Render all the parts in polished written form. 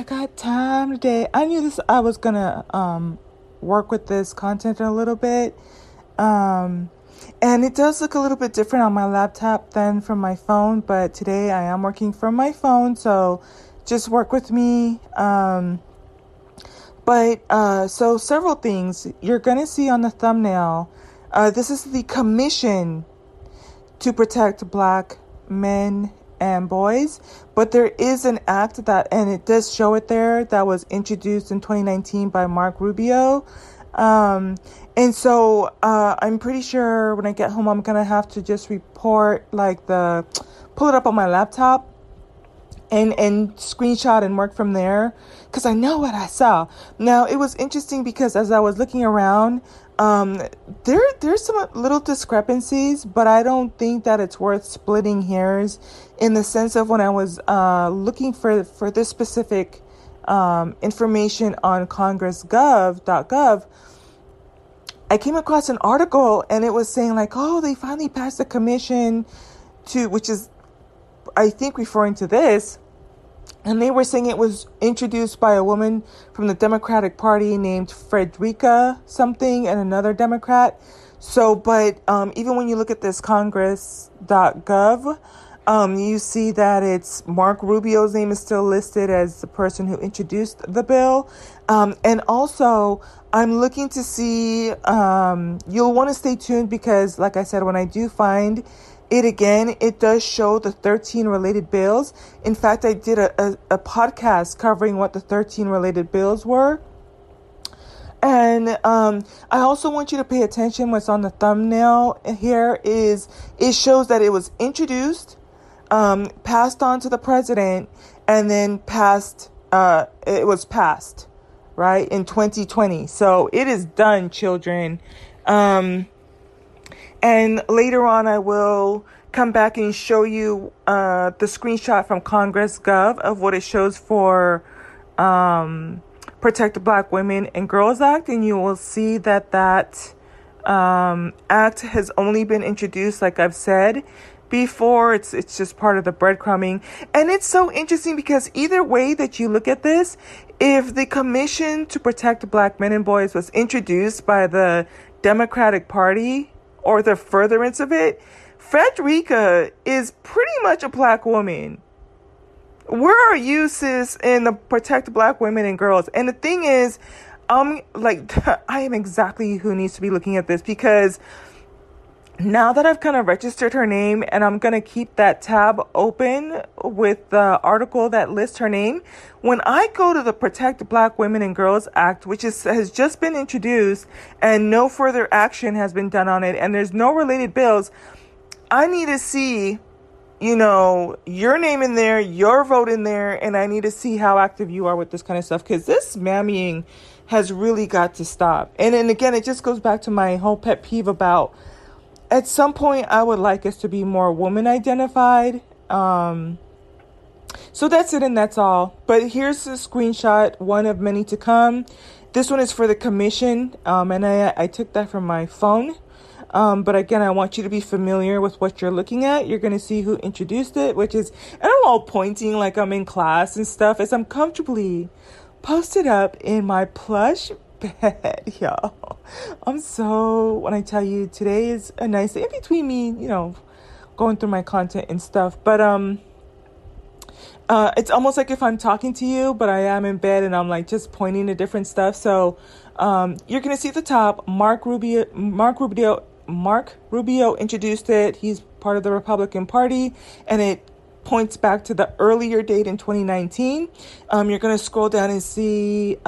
I got time today. I knew this. I was gonna work with this content a little bit, and it does look a little bit different on my laptop than from my phone. But today I am working from my phone, so just work with me. So several things you're gonna see on the thumbnail. This is the Commission to Protect Black Men and Boys, but there is an act that, and it does show it there, that was introduced in 2019 by Mark Rubio. I'm pretty sure when I get home, I'm gonna have to just pull it up on my laptop and screenshot and work from there, because I know what I saw. Now, it was interesting because as I was looking around, there's some little discrepancies, but I don't think that it's worth splitting hairs, in the sense of when I was looking for this specific information on congress.gov, I came across an article and it was saying they finally passed the commission to, which is I think referring to this, and they were saying it was introduced by a woman from the Democratic Party named Frederica something, and another Democrat. So, but even when you look at this congress.gov, you see that it's Mark Rubio's name is still listed as the person who introduced the bill. And also, I'm looking to see, you'll want to stay tuned because, like I said, when I do find it again, it does show the 13 related bills. In fact, I did a podcast covering what the 13 related bills were. And I also want you to pay attention. What's on the thumbnail here is it shows that it was introduced, passed on to the president, and then it was passed, right, in 2020. So it is done, children. And later on, I will come back and show you the screenshot from Congress.gov of what it shows for Protect Black Women and Girls Act. And you will see that act has only been introduced, like I've said before. It's just part of the breadcrumbing. And it's so interesting because either way that you look at this, if the Commission to Protect Black Men and Boys was introduced by the Democratic Party, or the furtherance of it, Frederica is pretty much a black woman. Where are you, sis, in the Protect Black Women and Girls? And the thing is, I am exactly who needs to be looking at this, because now that I've kind of registered her name, and I'm going to keep that tab open with the article that lists her name, when I go to the Protect Black Women and Girls Act, which has just been introduced and no further action has been done on it, and there's no related bills, I need to see, your name in there, your vote in there, and I need to see how active you are with this kind of stuff, because this mammying has really got to stop. And again, it just goes back to my whole pet peeve about, at some point, I would like us to be more woman-identified. So that's it and that's all. But here's a screenshot, one of many to come. This one is for the commission, and I took that from my phone. But again, I want you to be familiar with what you're looking at. You're going to see who introduced it, which is... And I'm all pointing like I'm in class and stuff, as I'm comfortably posted up in my plush bed, y'all. When I tell you, today is a nice day in between me, going through my content and stuff, but it's almost like if I'm talking to you, but I am in bed and I'm just pointing to different stuff. So you're gonna see at the top, Mark Rubio introduced it. He's part of the Republican Party, and it points back to the earlier date in 2019. You're gonna scroll down and see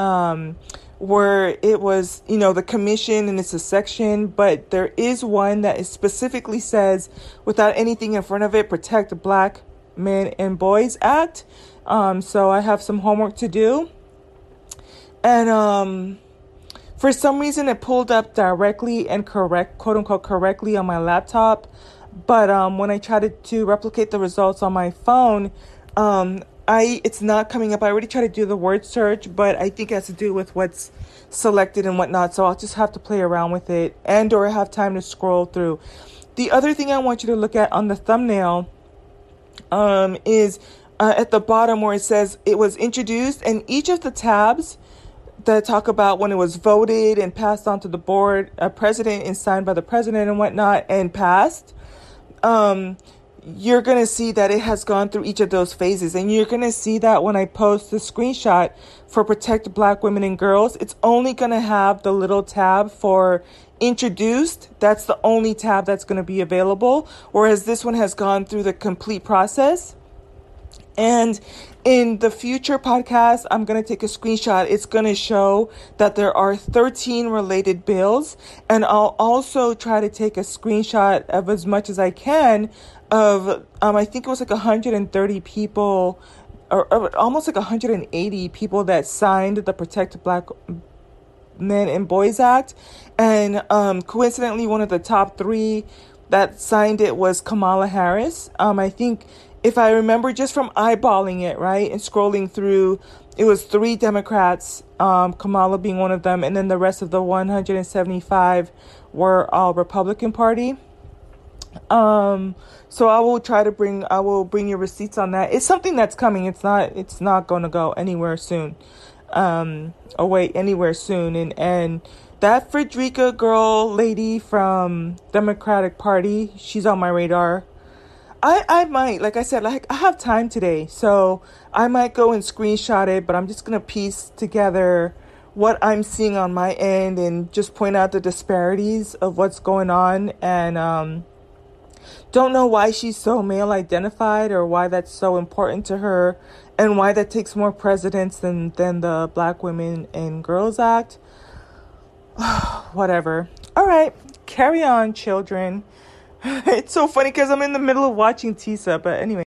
where it was, the commission, and it's a section, but there is one that is specifically says, without anything in front of it, Protect Black Men and Boys Act. So I have some homework to do. And for some reason, it pulled up directly and quote unquote, correctly on my laptop. But when I tried to replicate the results on my phone, it's not coming up. I already tried to do the word search, but I think it has to do with what's selected and whatnot. So I'll just have to play around with it or have time to scroll through. The other thing I want you to look at on the thumbnail is at the bottom where it says it was introduced, and each of the tabs that talk about when it was voted and passed on to the board, president and signed by the president and whatnot and passed, you're going to see that it has gone through each of those phases. And you're going to see that when I post the screenshot for Protect Black Women and Girls, it's only going to have the little tab for introduced. That's the only tab that's going to be available. Whereas this one has gone through the complete process. And in the future podcast, I'm going to take a screenshot. It's going to show that there are 13 related bills. And I'll also try to take a screenshot of as much as I can of, I think it was like 130 people or almost like 180 people that signed the Protect Black Men and Boys Act. And coincidentally, one of the top three that signed it was Kamala Harris. I think, if I remember just from eyeballing it, right, and scrolling through, it was 3 Democrats, Kamala being one of them, and then the rest of the 175 were all Republican Party. So I will bring your receipts on that. It's something that's coming. It's not going to go anywhere soon, And that Frederica lady from Democratic Party, she's on my radar. I might, like I said, I have time today, so I might go and screenshot it, but I'm just going to piece together what I'm seeing on my end and just point out the disparities of what's going on. And don't know why she's so male-identified or why that's so important to her and why that takes more precedence than the Black Women and Girls Act. Whatever. All right, carry on, children. It's so funny because I'm in the middle of watching Tisa, but anyway.